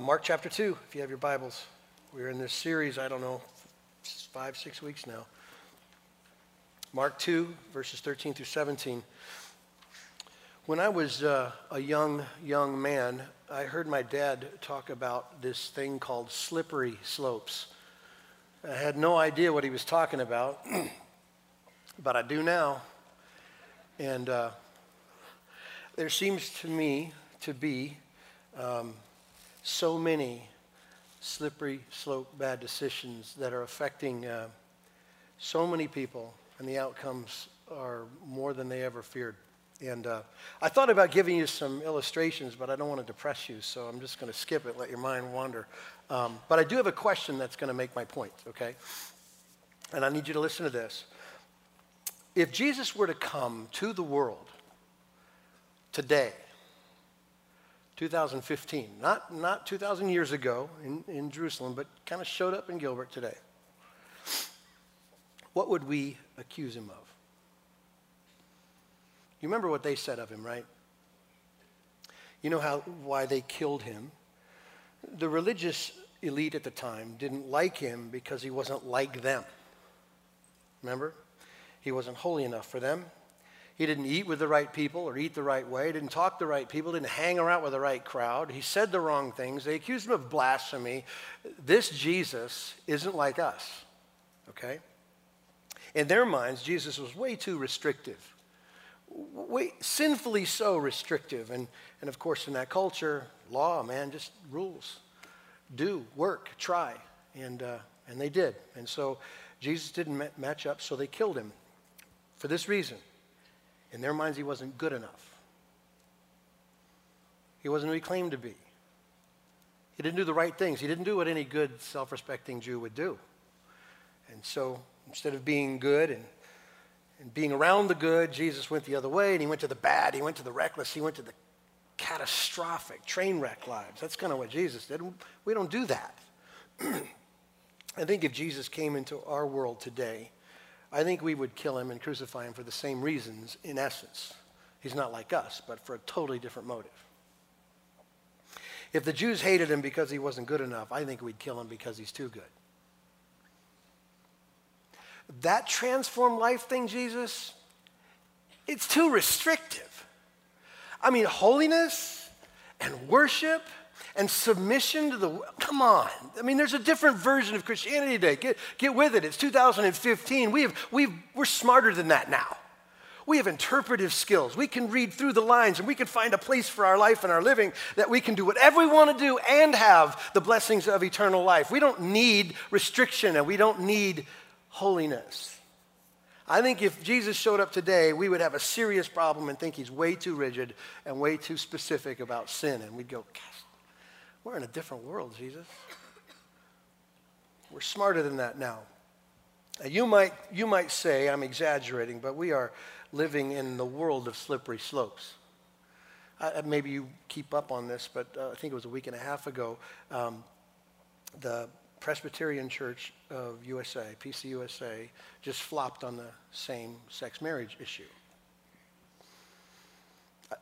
Mark chapter 2, if you have your Bibles. We're in this series, I don't know, 5, 6 weeks now. Mark 2, verses 13 through 17. When I was a young man, I heard my dad talk about this thing called slippery slopes. I had no idea what he was talking about, but I do now. And there seems to me to be so many slippery slope bad decisions that are affecting so many people, and the outcomes are more than they ever feared. And I thought about giving you some illustrations, but I don't want to depress you, so I'm just going to skip it, let your mind wander. But I do have a question that's going to make my point, okay? And I need you to listen to this. If Jesus were to come to the world today, 2015, not 2,000 years ago in Jerusalem, but kind of showed up in Gilbert today, what would we accuse him of? You remember what they said of him, right? You know why they killed him. The religious elite at the time didn't like him because he wasn't like them. Remember? He wasn't holy enough for them. He didn't eat with the right people or eat the right way, didn't talk to the right people, didn't hang around with the right crowd. He said the wrong things. They accused him of blasphemy. This Jesus isn't like us, okay? In their minds, Jesus was way too restrictive. Sinfully so restrictive. And of course, in that culture, law, man, just rules. Do, work, try. And they did. And so Jesus didn't match up, so they killed him for this reason. In their minds, he wasn't good enough. He wasn't who he claimed to be. He didn't do the right things. He didn't do what any good, self-respecting Jew would do. And so instead of being good and being around the good, Jesus went the other way, and he went to the bad, he went to the reckless, he went to the catastrophic train wreck lives. That's kind of what Jesus did. We don't do that. I think if Jesus came into our world today, I think we would kill him and crucify him for the same reasons, in essence. He's not like us, but for a totally different motive. If the Jews hated him because he wasn't good enough, I think we'd kill him because he's too good. That transformed life thing, Jesus, it's too restrictive. I mean, holiness and worship and submission to the, come on. I mean, there's a different version of Christianity today. Get with it. It's 2015. We're smarter than that now. We have interpretive skills. We can read through the lines, and we can find a place for our life and our living that we can do whatever we want to do and have the blessings of eternal life. We don't need restriction, and we don't need holiness. I think if Jesus showed up today, we would have a serious problem and think he's way too rigid and way too specific about sin. And we'd go, gosh, we're in a different world, Jesus. We're smarter than that now. You might say, I'm exaggerating, but we are living in the world of slippery slopes. Maybe you keep up on this, but I think it was a week and a half ago, the Presbyterian Church of USA, PCUSA, just flopped on the same-sex marriage issue.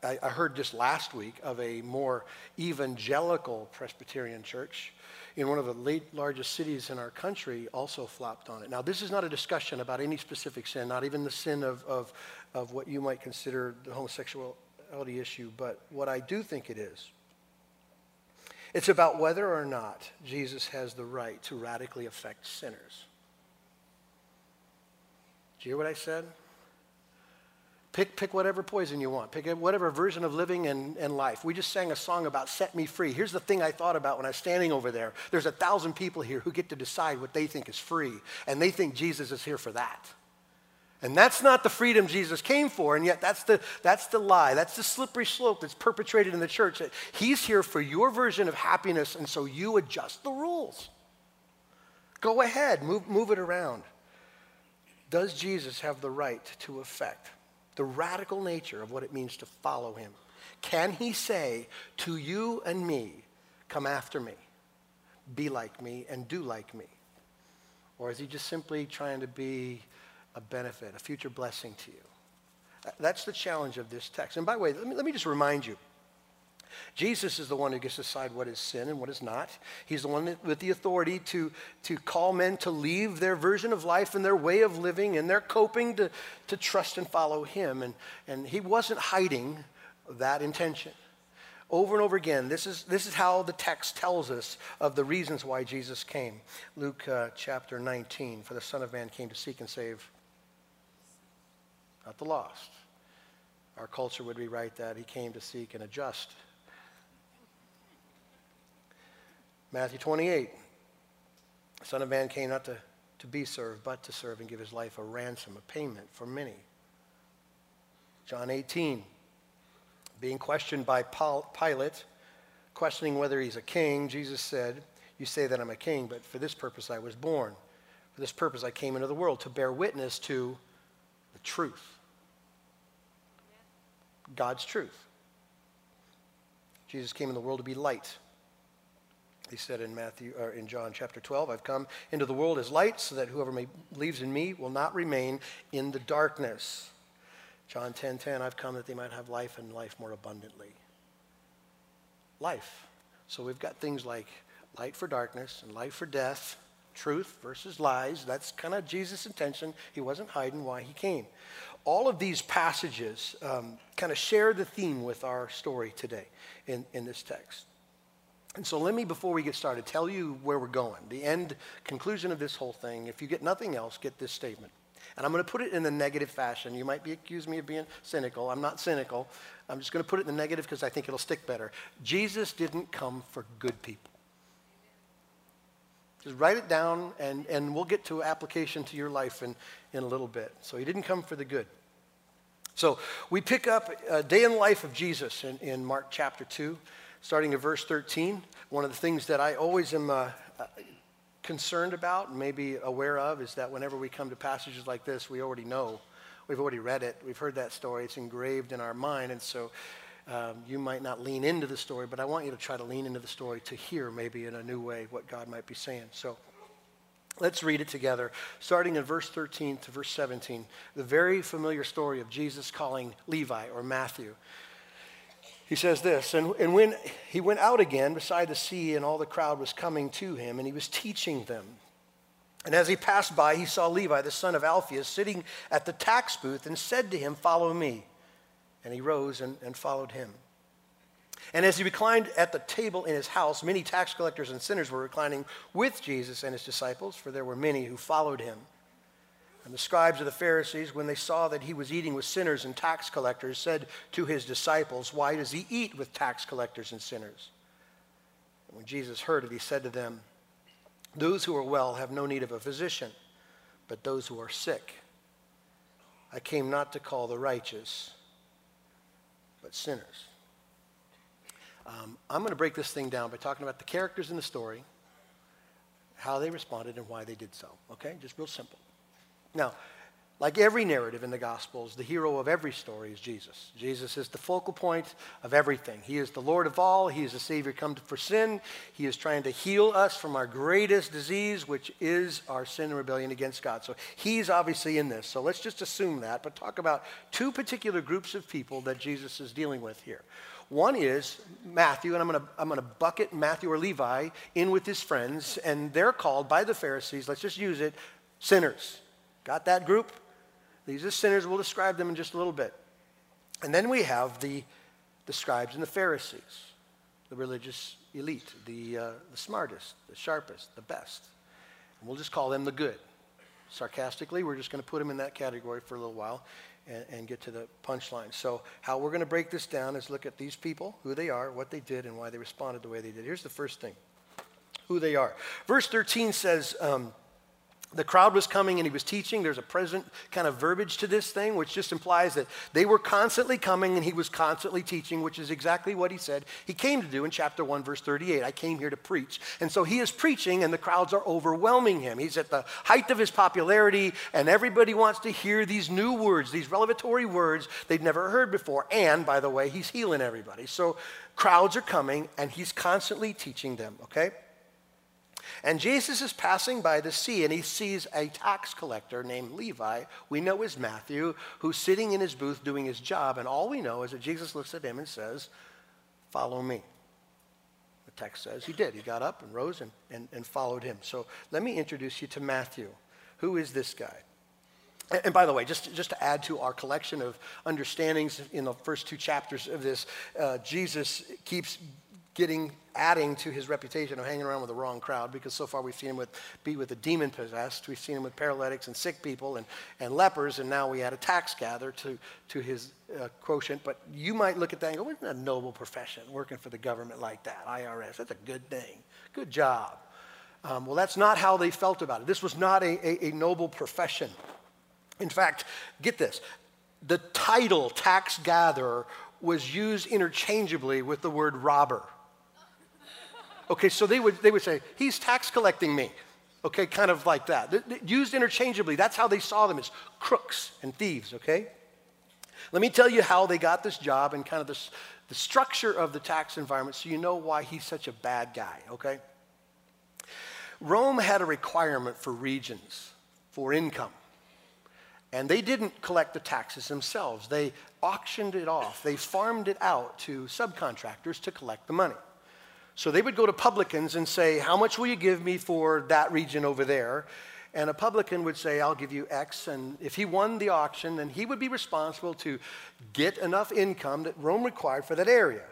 I heard just last week of a more evangelical Presbyterian church in one of the largest cities in our country also flopped on it. Now, this is not a discussion about any specific sin, not even the sin of what you might consider the homosexuality issue, but what I do think it is, it's about whether or not Jesus has the right to radically affect sinners. Do you hear what I said? Pick whatever poison you want. Pick whatever version of living and life. We just sang a song about set me free. Here's the thing I thought about when I was standing over there. There's 1,000 people here who get to decide what they think is free, and they think Jesus is here for that. And that's not the freedom Jesus came for, and yet that's the lie. That's the slippery slope that's perpetrated in the church. That he's here for your version of happiness, and so you adjust the rules. Go ahead, move it around. Does Jesus have the right to affect the radical nature of what it means to follow him? Can he say to you and me, come after me, be like me, and do like me? Or is he just simply trying to be a benefit, a future blessing to you? That's the challenge of this text. And by the way, let me just remind you, Jesus is the one who gets to decide what is sin and what is not. He's the one with the authority to call men to leave their version of life and their way of living and their coping to trust and follow him. And he wasn't hiding that intention. Over and over again, this is how the text tells us of the reasons why Jesus came. Luke chapter 19, for the Son of Man came to seek and save, not the lost. Our culture would rewrite that. He came to seek and adjust. Matthew 28, the Son of Man came not to be served, but to serve and give his life a ransom, a payment for many. John 18, being questioned by Pilate, questioning whether he's a king, Jesus said, "You say that I'm a king, but for this purpose I was born. For this purpose I came into the world, to bear witness to the truth." God's truth. Jesus came in the world to be light. He said in John chapter 12, "I've come into the world as light, so that whoever believes in me will not remain in the darkness." John 10:10, "I've come that they might have life and life more abundantly." Life. So we've got things like light for darkness and light for death, truth versus lies. That's kind of Jesus' intention. He wasn't hiding why he came. All of these passages kind of share the theme with our story today in this text. And so let me, before we get started, tell you where we're going. The end conclusion of this whole thing, if you get nothing else, get this statement. And I'm going to put it in the negative fashion. You might be accused me of being cynical. I'm not cynical. I'm just going to put it in the negative because I think it'll stick better. Jesus didn't come for good people. Just write it down, and we'll get to application to your life in a little bit. So he didn't come for the good. So we pick up a day in the life of Jesus in Mark chapter 2, starting at verse 13. One of the things that I always am concerned about and maybe aware of is that whenever we come to passages like this, we already know. We've already read it. We've heard that story. It's engraved in our mind. And so you might not lean into the story, but I want you to try to lean into the story to hear maybe in a new way what God might be saying. So let's read it together, starting in verse 13 to verse 17, the very familiar story of Jesus calling Levi or Matthew. He says this, and when he went out again beside the sea, and all the crowd was coming to him, and he was teaching them. And as he passed by, he saw Levi, the son of Alphaeus, sitting at the tax booth, and said to him, "Follow me." And he rose and followed him. And as he reclined at the table in his house, many tax collectors and sinners were reclining with Jesus and his disciples, for there were many who followed him. And the scribes of the Pharisees, when they saw that he was eating with sinners and tax collectors, said to his disciples, "Why does he eat with tax collectors and sinners?" And when Jesus heard it, he said to them, "Those who are well have no need of a physician, but those who are sick. I came not to call the righteous, but sinners." I'm going to break this thing down by talking about the characters in the story, how they responded, and why they did so, okay? Just real simple. Now, like every narrative in the Gospels, the hero of every story is Jesus. Jesus is the focal point of everything. He is the Lord of all. He is the Savior come for sin. He is trying to heal us from our greatest disease, which is our sin and rebellion against God. So he's obviously in this. So let's just assume that, but talk about two particular groups of people that Jesus is dealing with here. One is Matthew, and I'm going to bucket Matthew or Levi in with his friends, and they're called by the Pharisees, let's just use it, sinners. Got that group? These are sinners. We'll describe them in just a little bit. And then we have the scribes and the Pharisees, the religious elite, the smartest, the sharpest, the best. And we'll just call them the good. Sarcastically, we're just going to put them in that category for a little while and get to the punchline. So how we're going to break this down is look at these people, who they are, what they did, and why they responded the way they did. Here's the first thing, who they are. Verse 13 says, the crowd was coming and he was teaching. There's a present kind of verbiage to this thing, which just implies that they were constantly coming and he was constantly teaching, which is exactly what he said he came to do in chapter 1, verse 38. "I came here to preach." And so he is preaching and the crowds are overwhelming him. He's at the height of his popularity and everybody wants to hear these new words, these revelatory words they've never heard before. And by the way, he's healing everybody. So crowds are coming and he's constantly teaching them, okay? And Jesus is passing by the sea, and he sees a tax collector named Levi, we know as Matthew, who's sitting in his booth doing his job. And all we know is that Jesus looks at him and says, follow me. The text says he did. He got up and rose and followed him. So let me introduce you to Matthew. Who is this guy? And by the way, just to add to our collection of understandings in the first two chapters of this, Jesus keeps adding to his reputation of hanging around with the wrong crowd, because so far we've seen him be with the demon-possessed, we've seen him with paralytics and sick people and lepers, and now we add a tax gatherer to his quotient. But you might look at that and go, isn't that a noble profession, working for the government like that, IRS? That's a good thing. Good job. Well, that's not how they felt about it. This was not a noble profession. In fact, get this, the title tax gatherer was used interchangeably with the word robber. Okay, so they would say, he's tax collecting me. Okay, kind of like that. Used interchangeably, that's how they saw them, as crooks and thieves, okay? Let me tell you how they got this job and kind of the structure of the tax environment, so you know why he's such a bad guy, okay? Rome had a requirement for regions, for income. And they didn't collect the taxes themselves. They auctioned it off. They farmed it out to subcontractors to collect the money. So they would go to publicans and say, how much will you give me for that region over there? And a publican would say, I'll give you X. And if he won the auction, then he would be responsible to get enough income that Rome required for that area.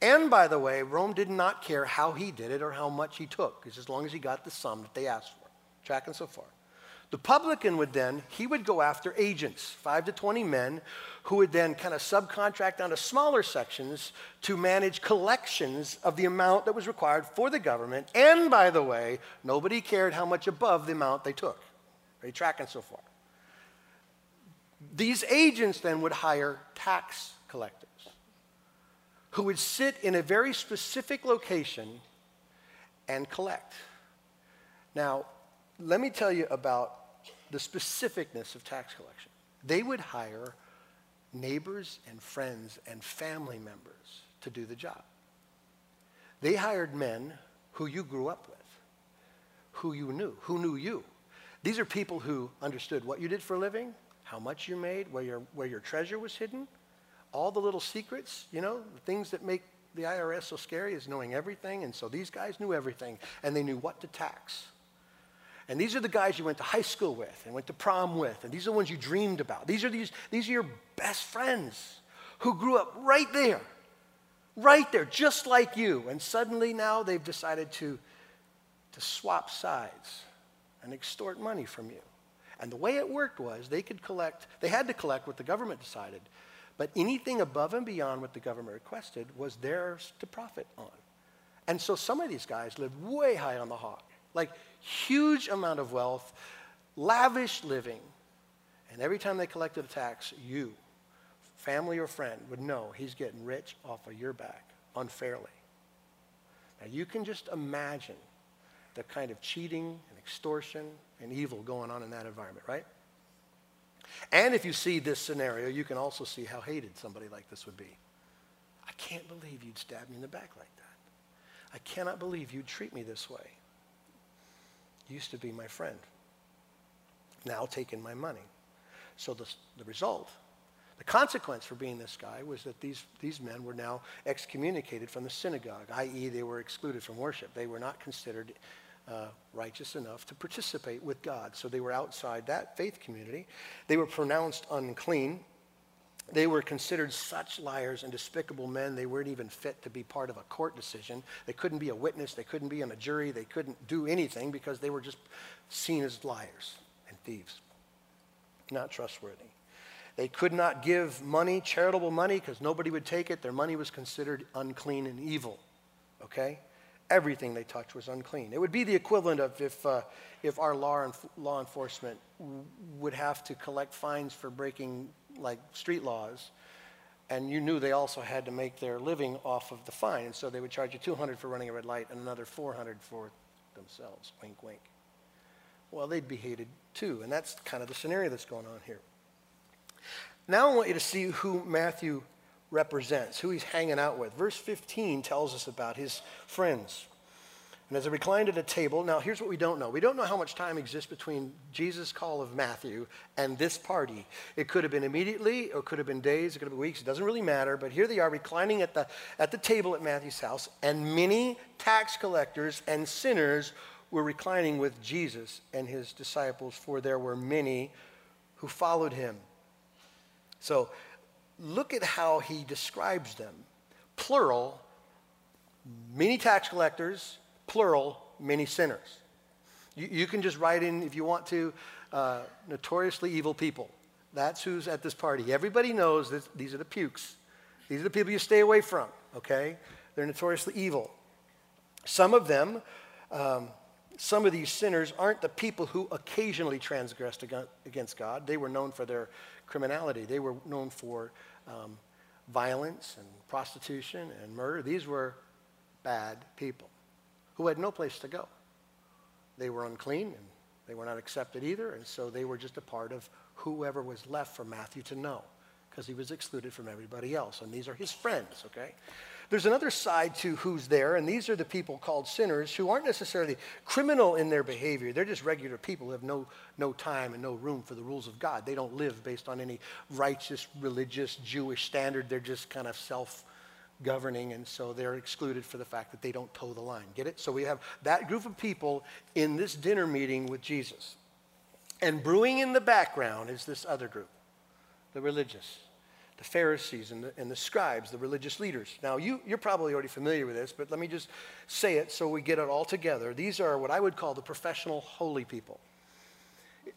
And by the way, Rome did not care how he did it or how much he took, as long as he got the sum that they asked for. Tracking so far. The publican would then, he would go after agents, 5 to 20 men, who would then kind of subcontract onto smaller sections to manage collections of the amount that was required for the government. And by the way, nobody cared how much above the amount they took. Are you tracking so far? These agents then would hire tax collectors who would sit in a very specific location and collect. Now, let me tell you about the specificness of tax collection. They would hire neighbors and friends and family members to do the job. They hired men who you grew up with, who you knew, who knew you. These are people who understood what you did for a living, how much you made, where your treasure was hidden, all the little secrets, you know, the things that make the IRS so scary is knowing everything. And so these guys knew everything, and they knew what to tax. And these are the guys you went to high school with and went to prom with, and these are the ones you dreamed about. These are your best friends who grew up right there, just like you. And suddenly now they've decided to swap sides and extort money from you. And the way it worked was they had to collect what the government decided, but anything above and beyond what the government requested was theirs to profit on. And so some of these guys lived way high on the hog, like huge amount of wealth, lavish living. And every time they collected a tax, you, family or friend, would know he's getting rich off of your back unfairly. Now, you can just imagine the kind of cheating and extortion and evil going on in that environment, right? And if you see this scenario, you can also see how hated somebody like this would be. I can't believe you'd stab me in the back like that. I cannot believe you'd treat me this way. Used to be my friend, now taking my money. So the result, the consequence for being this guy was that these men were now excommunicated from the synagogue, i.e. they were excluded from worship. They were not considered righteous enough to participate with God. So they were outside that faith community. They were pronounced unclean. They were considered such liars and despicable men, they weren't even fit to be part of a court decision. They couldn't be a witness. They couldn't be on a jury. They couldn't do anything because they were just seen as liars and thieves, not trustworthy. They could not give money, charitable money, because nobody would take it. Their money was considered unclean and evil, okay? Everything they touched was unclean. It would be the equivalent of if our law enforcement would have to collect fines for breaking like street laws, and you knew they also had to make their living off of the fine, and so they would charge you $200 for running a red light and another $400 for themselves, wink, wink. Well, they'd be hated too, and that's kind of the scenario that's going on here. Now I want you to see who Matthew represents, who he's hanging out with. Verse 15 tells us about his friends. And as they reclined at a table, now here's what we don't know. We don't know how much time exists between Jesus' call of Matthew and this party. It could have been immediately, or it could have been days, it could have been weeks. It doesn't really matter. But here they are reclining at the table at Matthew's house, and many tax collectors and sinners were reclining with Jesus and his disciples, for there were many who followed him. So look at how he describes them. Plural, many tax collectors. Plural, many sinners. You can just write in, if you want to, notoriously evil people. That's who's at this party. Everybody knows that these are the pukes. These are the people you stay away from, okay? They're notoriously evil. Some of them, some of these sinners aren't the people who occasionally transgressed against God. They were known for their criminality. They were known for violence and prostitution and murder. These were bad people who had no place to go. They were unclean, and they were not accepted either, and so they were just a part of whoever was left for Matthew to know, because he was excluded from everybody else, and these are his friends, okay? There's another side to who's there, and these are the people called sinners who aren't necessarily criminal in their behavior. They're just regular people who have no time and no room for the rules of God. They don't live based on any righteous, religious, Jewish standard. They're just kind of self-governing, and so they're excluded for the fact that they don't toe the line. Get it? So we have that group of people in this dinner meeting with Jesus. And brewing in the background is this other group, the religious, the Pharisees and the scribes, the religious leaders. Now, you're probably already familiar with this, but let me just say it so we get it all together. These are what I would call the professional holy people.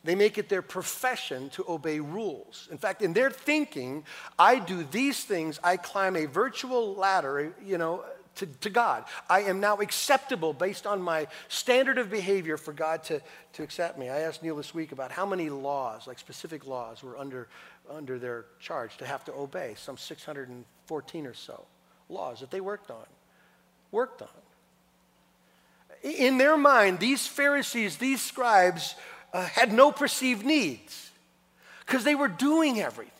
They make it their profession to obey rules. In fact, in their thinking, I do these things, I climb a virtual ladder, you know, to God. I am now acceptable based on my standard of behavior for God to accept me. I asked Neil this week about how many laws, like specific laws, were under their charge to have to obey, some 614 or so laws that they worked on. In their mind, these Pharisees, these scribes, had no perceived needs because they were doing everything.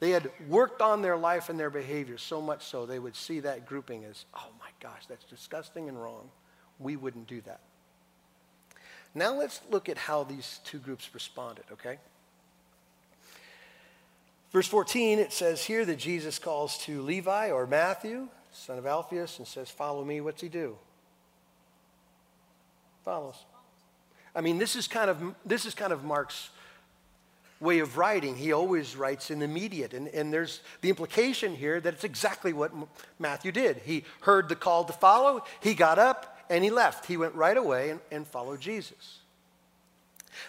They had worked on their life and their behavior so much so they would see that grouping as, oh my gosh, that's disgusting and wrong. We wouldn't do that. Now let's look at how these two groups responded, okay? Verse 14, it says here that Jesus calls to Levi or Matthew, son of Alphaeus, and says, follow me. What's he do? Follows. I mean, this is kind of Mark's way of writing. He always writes in the immediate, and there's the implication here that it's exactly what Matthew did. He heard the call to follow, he got up, and he left. He went right away and followed Jesus.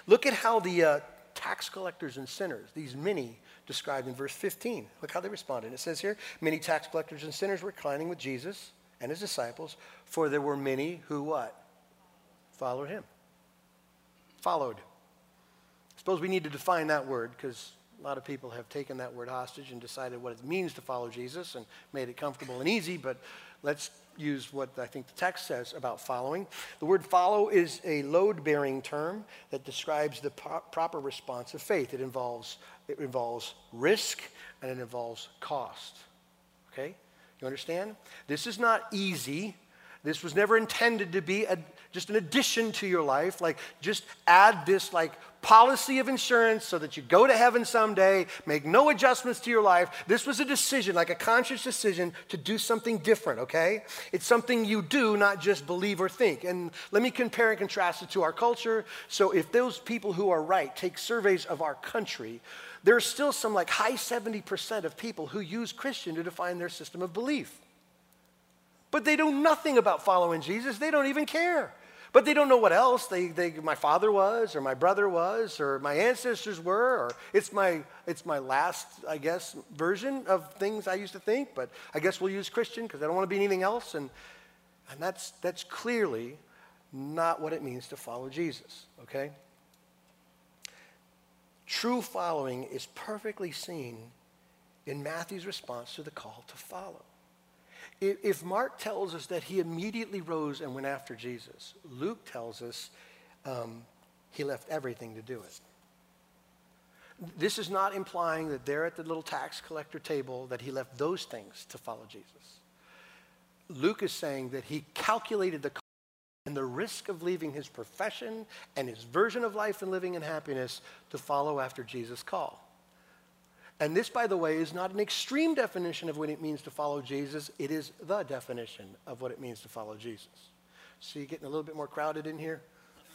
Look at how the tax collectors and sinners, these many described in verse 15, look how they responded. It says here, many tax collectors and sinners were reclining with Jesus and his disciples, for there were many who what? Followed him. Followed. I suppose we need to define that word, because a lot of people have taken that word hostage and decided what it means to follow Jesus and made it comfortable and easy, but let's use what I think the text says about following. The word follow is a load-bearing term that describes the proper response of faith. It involves risk and it involves cost. Okay? You understand? This is not easy. This was never intended to be just an addition to your life, like just add this like policy of insurance so that you go to heaven someday, make no adjustments to your life. This was a decision, like a conscious decision to do something different, okay? It's something you do, not just believe or think. And let me compare and contrast it to our culture. So if those people who are right take surveys of our country, there's still some like high 70% of people who use Christian to define their system of belief. But they do nothing about following Jesus. They don't even care. But they don't know what else my father was, or my brother was, or my ancestors were, or it's my last, I guess, version of things I used to think, but I guess we'll use Christian because I don't want to be anything else. And that's clearly not what it means to follow Jesus, okay? True following is perfectly seen in Matthew's response to the call to follow. If Mark tells us that he immediately rose and went after Jesus, Luke tells us he left everything to do it. This is not implying that there at the little tax collector table that he left those things to follow Jesus. Luke is saying that he calculated the and the risk of leaving his profession and his version of life and living in happiness to follow after Jesus' call. And this, by the way, is not an extreme definition of what it means to follow Jesus. It is the definition of what it means to follow Jesus. See, getting a little bit more crowded in here?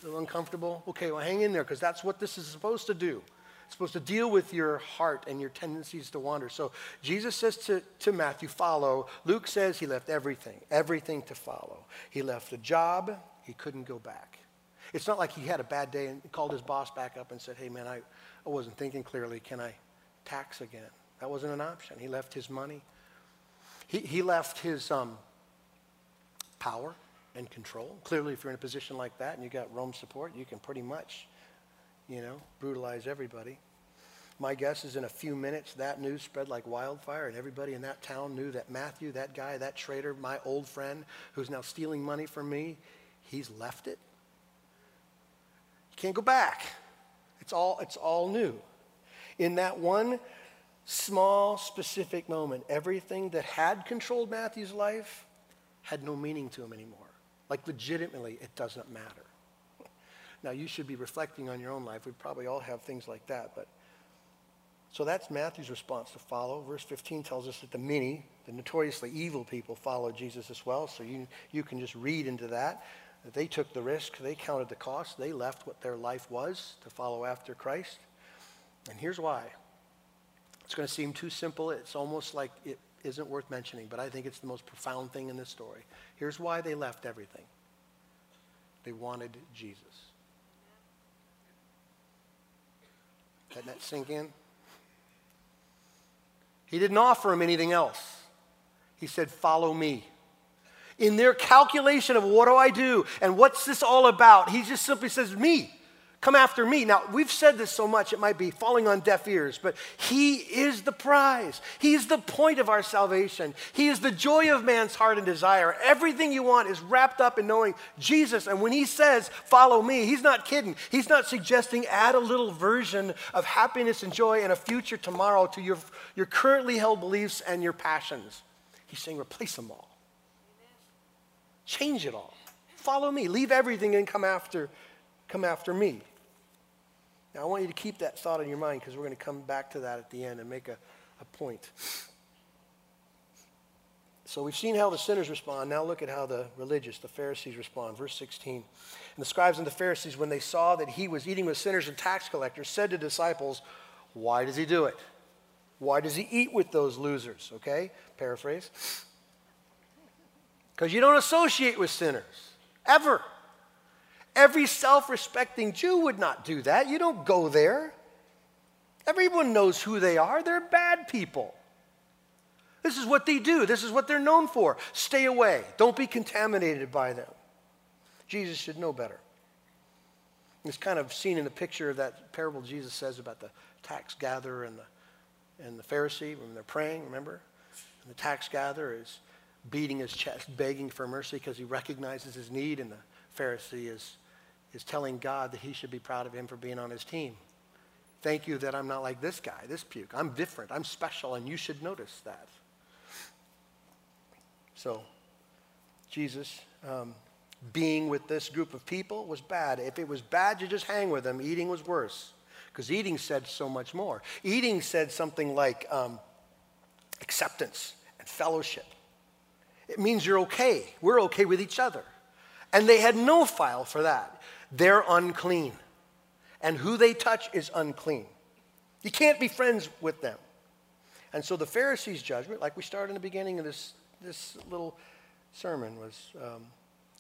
A little uncomfortable? Okay, well, hang in there, because that's what this is supposed to do. It's supposed to deal with your heart and your tendencies to wander. So Jesus says to Matthew, follow. Luke says he left everything, everything to follow. He left a job. He couldn't go back. It's not like he had a bad day and called his boss back up and said, hey, man, I wasn't thinking clearly. Can I tax again? That wasn't an option. He left his money. He left his power and control. Clearly, if you're in a position like that and you got Rome support, you can pretty much, you know, brutalize everybody. My guess is in a few minutes, that news spread like wildfire, and everybody in that town knew that Matthew, that guy, that traitor, my old friend, who's now stealing money from me, he's left it. You can't go back. It's all new. In that one small, specific moment, everything that had controlled Matthew's life had no meaning to him anymore. Like, legitimately, it doesn't matter. Now, you should be reflecting on your own life. We probably all have things like that. But so that's Matthew's response to follow. Verse 15 tells us that the many, the notoriously evil people, followed Jesus as well. So you can just read into that. They took the risk. They counted the cost. They left what their life was to follow after Christ. And here's why. It's going to seem too simple. It's almost like it isn't worth mentioning, but I think it's the most profound thing in this story. Here's why they left everything. They wanted Jesus. Let that sink in. He didn't offer him anything else. He said, follow me. In their calculation of what do I do and what's this all about, he just simply says, me. Come after me. Now, we've said this so much, it might be falling on deaf ears, but he is the prize. He is the point of our salvation. He is the joy of man's heart and desire. Everything you want is wrapped up in knowing Jesus. And when he says, follow me, he's not kidding. He's not suggesting add a little version of happiness and joy and a future tomorrow to your currently held beliefs and your passions. He's saying, replace them all. Change it all. Follow me. Leave everything and come after me. Now, I want you to keep that thought in your mind, because we're going to come back to that at the end and make a point. So we've seen how the sinners respond. Now look at how the religious, the Pharisees, respond. Verse 16, and the scribes and the Pharisees, when they saw that he was eating with sinners and tax collectors, said to disciples, why does he do it? Why does he eat with those losers? Okay, paraphrase. Because you don't associate with sinners, ever. Every self-respecting Jew would not do that. You don't go there. Everyone knows who they are. They're bad people. This is what they do. This is what they're known for. Stay away. Don't be contaminated by them. Jesus should know better. It's kind of seen in the picture of that parable Jesus says about the tax gatherer and the Pharisee when they're praying, remember? And the tax gatherer is beating his chest, begging for mercy because he recognizes his need, and the Pharisee is telling God that he should be proud of him for being on his team. Thank you that I'm not like this guy, this puke. I'm different. I'm special, and you should notice that. So Jesus being with this group of people was bad. If it was bad to just hang with them, eating was worse, because eating said so much more. Eating said something like acceptance and fellowship. It means you're okay. We're okay with each other. And they had no file for that. They're unclean. And who they touch is unclean. You can't be friends with them. And so the Pharisees' judgment, like we started in the beginning of this little sermon, was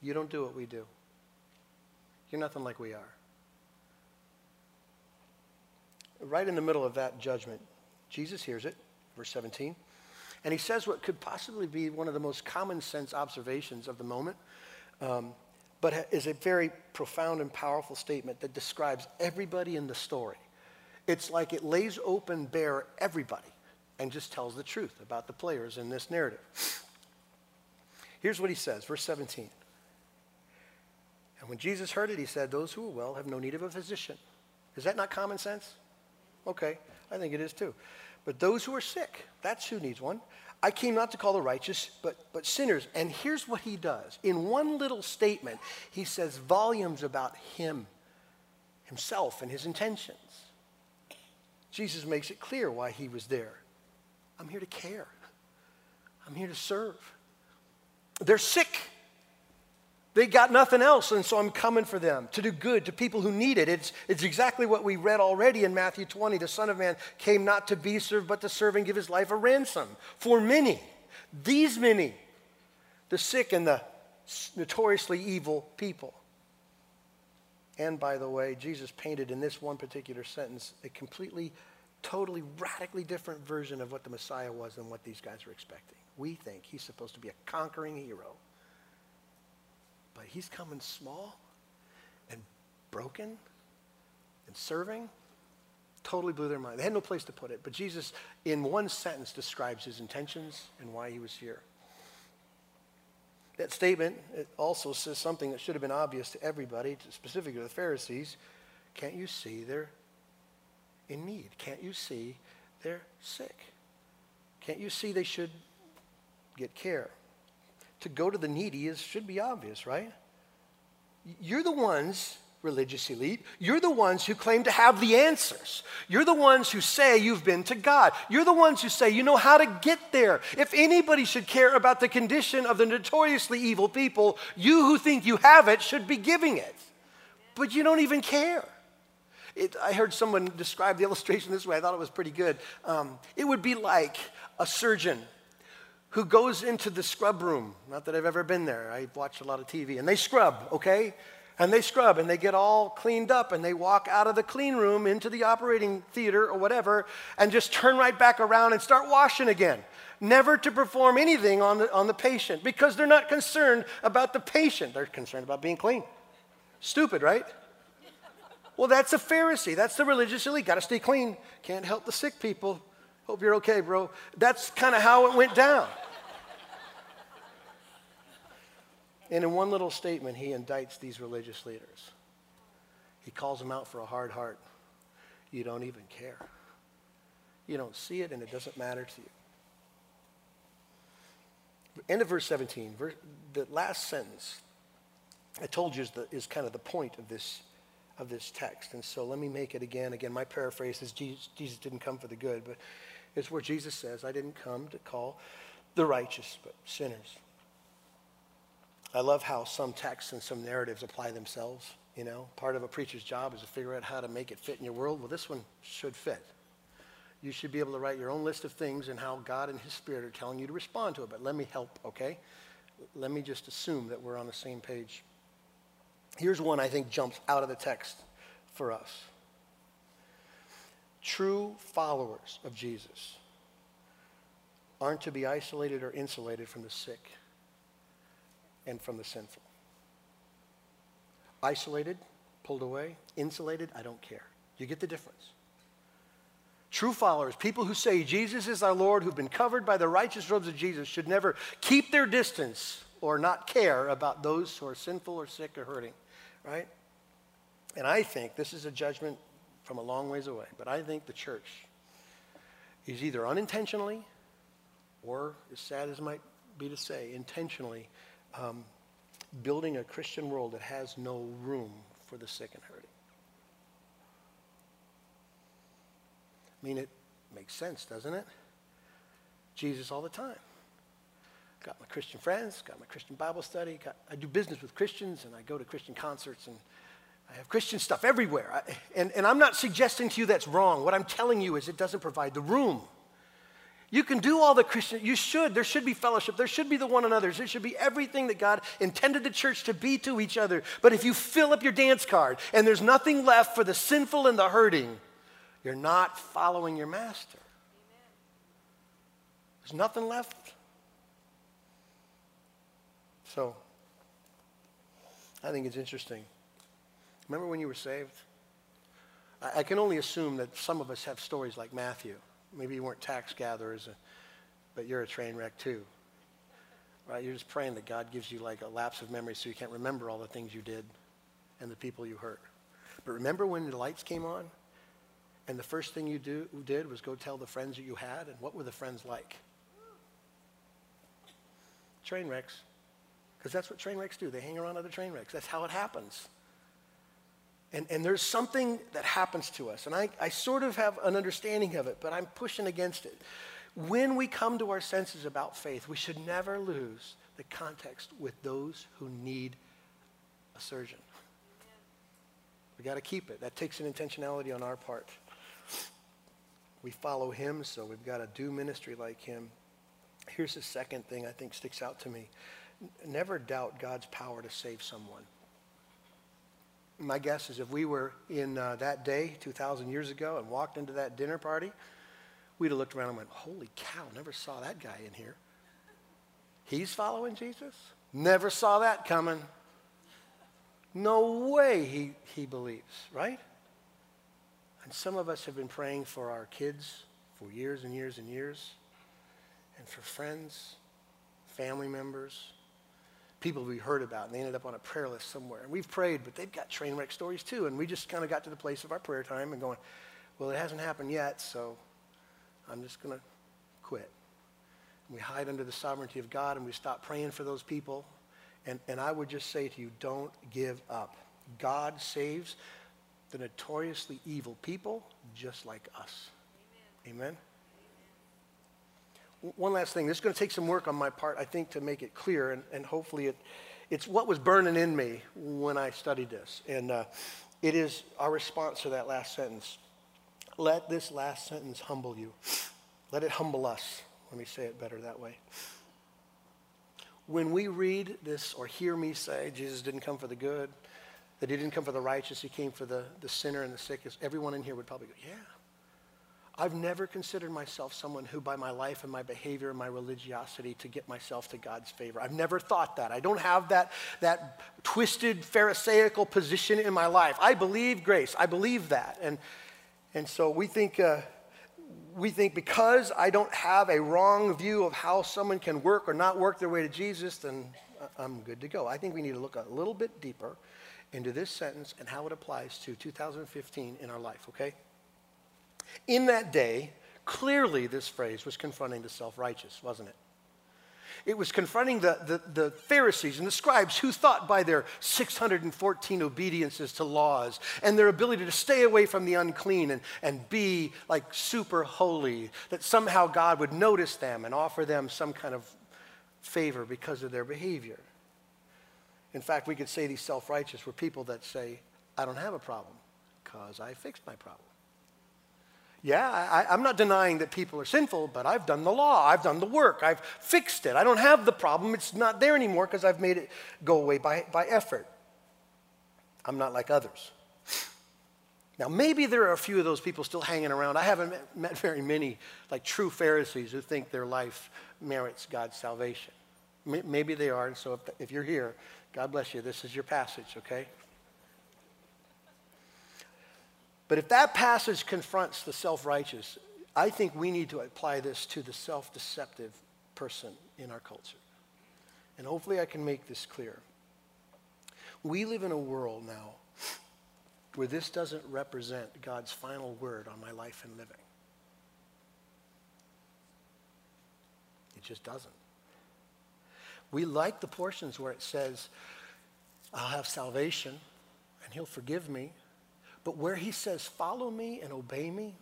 you don't do what we do. You're nothing like we are. Right in the middle of that judgment, Jesus hears it, verse 17. And he says what could possibly be one of the most common sense observations of the moment. But is a very profound and powerful statement that describes everybody in the story. It's like it lays open bare everybody and just tells the truth about the players in this narrative. Here's what he says, verse 17. And when Jesus heard it, he said, those who are well have no need of a physician. Is that not common sense? Okay, I think it is too. But those who are sick, that's who needs one. I came not to call the righteous, but sinners. And here's what he does. In one little statement, he says volumes about himself and his intentions. Jesus makes it clear why he was there. I'm here to care. I'm here to serve. They're sick. They got nothing else, and so I'm coming for them, to do good to people who need it. It's exactly what we read already in Matthew 20. The Son of Man came not to be served, but to serve and give his life a ransom for many. These many, the sick and the notoriously evil people. And by the way, Jesus painted in this one particular sentence a completely, totally, radically different version of what the Messiah was than what these guys were expecting. We think he's supposed to be a conquering hero. But he's coming small and broken and serving. Totally blew their mind. They had no place to put it. But Jesus, in one sentence, describes his intentions and why he was here. That statement, it also says something that should have been obvious to everybody, specifically to the Pharisees. Can't you see they're in need? Can't you see they're sick? Can't you see they should get care? To go to the needy should be obvious, right? You're the ones, religious elite, you're the ones who claim to have the answers. You're the ones who say you've been to God. You're the ones who say you know how to get there. If anybody should care about the condition of the notoriously evil people, you who think you have it should be giving it. But you don't even care. I heard someone describe the illustration this way. I thought it was pretty good. It would be like a surgeon who goes into the scrub room. Not that I've ever been there. I've watched a lot of TV. And they scrub, okay? And they scrub, and they get all cleaned up, and they walk out of the clean room into the operating theater or whatever, and just turn right back around and start washing again, never to perform anything on the patient, because they're not concerned about the patient. They're concerned about being clean. Stupid, right? Well, that's a Pharisee. That's the religious elite. Got to stay clean. Can't help the sick people. Hope you're okay, bro. That's kind of how it went down. And in one little statement, he indicts these religious leaders. He calls them out for a hard heart. You don't even care. You don't see it, and it doesn't matter to you. End of verse 17. The last sentence I told you is kind of the point of this text. And so let me make it again. Again, my paraphrase is Jesus didn't come for the good, but it's where Jesus says, I didn't come to call the righteous, but sinners. I love how some texts and some narratives apply themselves. You know, part of a preacher's job is to figure out how to make it fit in your world. Well, this one should fit. You should be able to write your own list of things and how God and his Spirit are telling you to respond to it. But let me help, okay? Let me just assume that we're on the same page. Here's one I think jumps out of the text for us. True followers of Jesus aren't to be isolated or insulated from the sick and from the sinful. Isolated, pulled away, insulated, I don't care. You get the difference. True followers, people who say Jesus is our Lord, who've been covered by the righteous robes of Jesus, should never keep their distance or not care about those who are sinful or sick or hurting. Right? And I think, this is a judgment from a long ways away, but I think the church is either unintentionally or, as sad as might be to say, intentionally building a Christian world that has no room for the sick and hurting. I mean, it makes sense, doesn't it? Jesus all the time. Got my Christian friends, got my Christian Bible study. I do business with Christians, and I go to Christian concerts, and I have Christian stuff everywhere. And I'm not suggesting to you that's wrong. What I'm telling you is it doesn't provide the room. You can do all the Christian, you should. There should be fellowship. There should be the one another's. There should be everything that God intended the church to be to each other. But if you fill up your dance card and there's nothing left for the sinful and the hurting, you're not following your master. Amen. There's nothing left. So, I think it's interesting. Remember when you were saved? I can only assume that some of us have stories like Matthew. Maybe you weren't tax gatherers, but you're a train wreck too, right? You're just praying that God gives you like a lapse of memory so you can't remember all the things you did and the people you hurt. But remember when the lights came on and the first thing you did was go tell the friends that you had, and what were the friends like? train wrecks, because that's what train wrecks do. They hang around other train wrecks. That's how it happens. And there's something that happens to us, and I sort of have an understanding of it, but I'm pushing against it. When we come to our senses about faith, we should never lose the context with those who need a surgeon. We got to keep it. That takes an intentionality on our part. We follow him, so we've got to do ministry like him. Here's the second thing I think sticks out to me. Never doubt God's power to save someone. My guess is if we were in that day 2,000 years ago and walked into that dinner party, we'd have looked around and went, holy cow, never saw that guy in here. He's following Jesus? Never saw that coming. No way he believes, right? And some of us have been praying for our kids for years and years and years, and for friends, family members, people we heard about, and they ended up on a prayer list somewhere. And we've prayed, but they've got train wreck stories too, and we just kind of got to the place of our prayer time and going, well, it hasn't happened yet, so I'm just going to quit. And we hide under the sovereignty of God, and we stop praying for those people. And I would just say to you, don't give up. God saves the notoriously evil people just like us. Amen? Amen? Amen. One last thing. This is going to take some work on my part, I think, to make it clear, and hopefully it's what was burning in me when I studied this. And it is our response to that last sentence. Let this last sentence humble you. Let it humble us. Let me say it better that way. When we read this or hear me say Jesus didn't come for the good, that he didn't come for the righteous, he came for the sinner and the sick, everyone in here would probably go, yeah. I've never considered myself someone who by my life and my behavior and my religiosity to get myself to God's favor. I've never thought that. I don't have that twisted pharisaical position in my life. I believe grace. I believe that. And so we think because I don't have a wrong view of how someone can work or not work their way to Jesus, then I'm good to go. I think we need to look a little bit deeper into this sentence and how it applies to 2015 in our life, okay? In that day, clearly this phrase was confronting the self-righteous, wasn't it? It was confronting the Pharisees and the scribes who thought by their 614 obediences to laws and their ability to stay away from the unclean and be like super holy, that somehow God would notice them and offer them some kind of favor because of their behavior. In fact, we could say these self-righteous were people that say, I don't have a problem because I fixed my problem. Yeah, I'm not denying that people are sinful, but I've done the law. I've done the work. I've fixed it. I don't have the problem. It's not there anymore because I've made it go away by effort. I'm not like others. Now, maybe there are a few of those people still hanging around. I haven't met very many like true Pharisees who think their life merits God's salvation. Maybe they are, and so if you're here, God bless you. This is your passage, okay? But if that passage confronts the self-righteous, I think we need to apply this to the self-deceptive person in our culture. And hopefully I can make this clear. We live in a world now where this doesn't represent God's final word on my life and living. It just doesn't. We like the portions where it says, I'll have salvation and he'll forgive me. But where he says, follow me and obey me,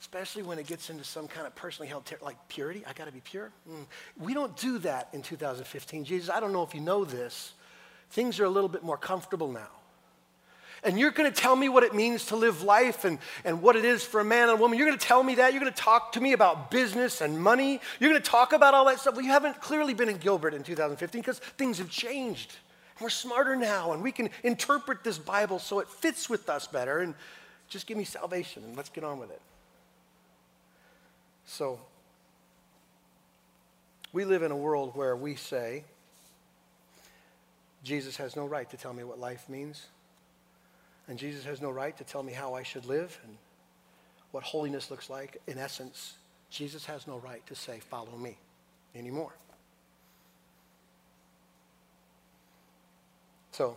especially when it gets into some kind of personally held, like purity, I got to be pure. We don't do that in 2015. Jesus, I don't know if you know this. Things are a little bit more comfortable now. And you're going to tell me what it means to live life and what it is for a man and a woman. You're going to tell me that. You're going to talk to me about business and money. You're going to talk about all that stuff. Well, you haven't clearly been in Gilbert in 2015 because things have changed. We're smarter now, and we can interpret this Bible so it fits with us better, and just give me salvation, and let's get on with it. So, we live in a world where we say, Jesus has no right to tell me what life means, and Jesus has no right to tell me how I should live, and what holiness looks like. In essence, Jesus has no right to say, follow me anymore. So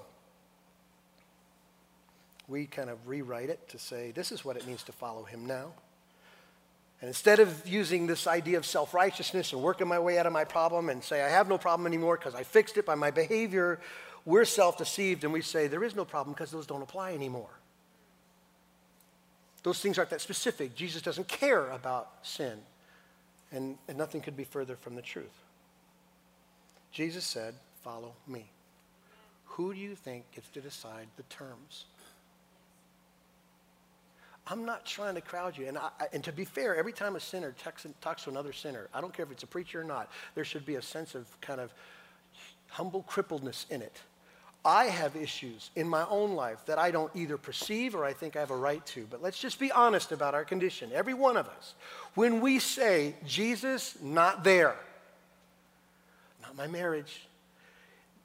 we kind of rewrite it to say, this is what it means to follow him now. And instead of using this idea of self-righteousness and working my way out of my problem and say, I have no problem anymore because I fixed it by my behavior, we're self-deceived and we say, there is no problem because those don't apply anymore. Those things aren't that specific. Jesus doesn't care about sin. And nothing could be further from the truth. Jesus said, follow me. Who do you think gets to decide the terms? I'm not trying to crowd you. And to be fair, every time a sinner talks to another sinner, I don't care if it's a preacher or not, there should be a sense of kind of humble crippledness in it. I have issues in my own life that I don't either perceive or I think I have a right to. But let's just be honest about our condition, every one of us. When we say, Jesus, not there, not my marriage,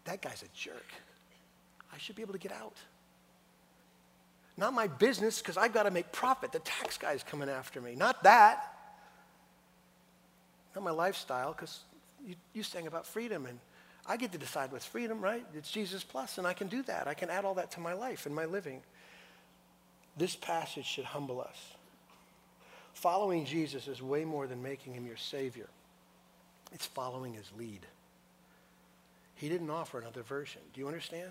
that guy's a jerk. I should be able to get out. Not my business, because I've got to make profit. The tax guy's coming after me. Not that. Not my lifestyle, because you sang about freedom, and I get to decide what's freedom, right? It's Jesus plus, and I can do that. I can add all that to my life and my living. This passage should humble us. Following Jesus is way more than making him your Savior. It's following his lead. He didn't offer another version. Do you understand?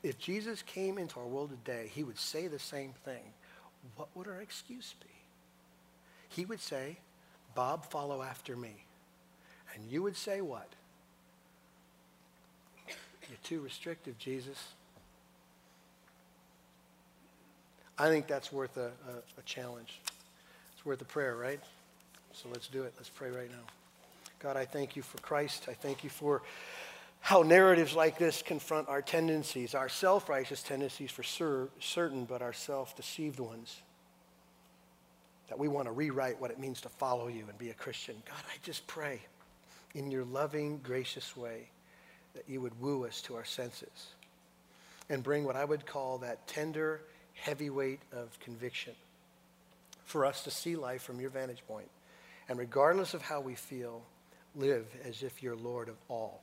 If Jesus came into our world today, he would say the same thing. What would our excuse be? He would say, Bob, follow after me. And you would say what? You're too restrictive, Jesus. I think that's worth a challenge. It's worth a prayer, right? So let's do it. Let's pray right now. God, I thank you for Christ. I thank you for how narratives like this confront our tendencies, our self-righteous tendencies for certain, but our self-deceived ones, that we want to rewrite what it means to follow you and be a Christian. God, I just pray in your loving, gracious way that you would woo us to our senses and bring what I would call that tender, heavy weight of conviction for us to see life from your vantage point, and regardless of how we feel, live as if you're Lord of all.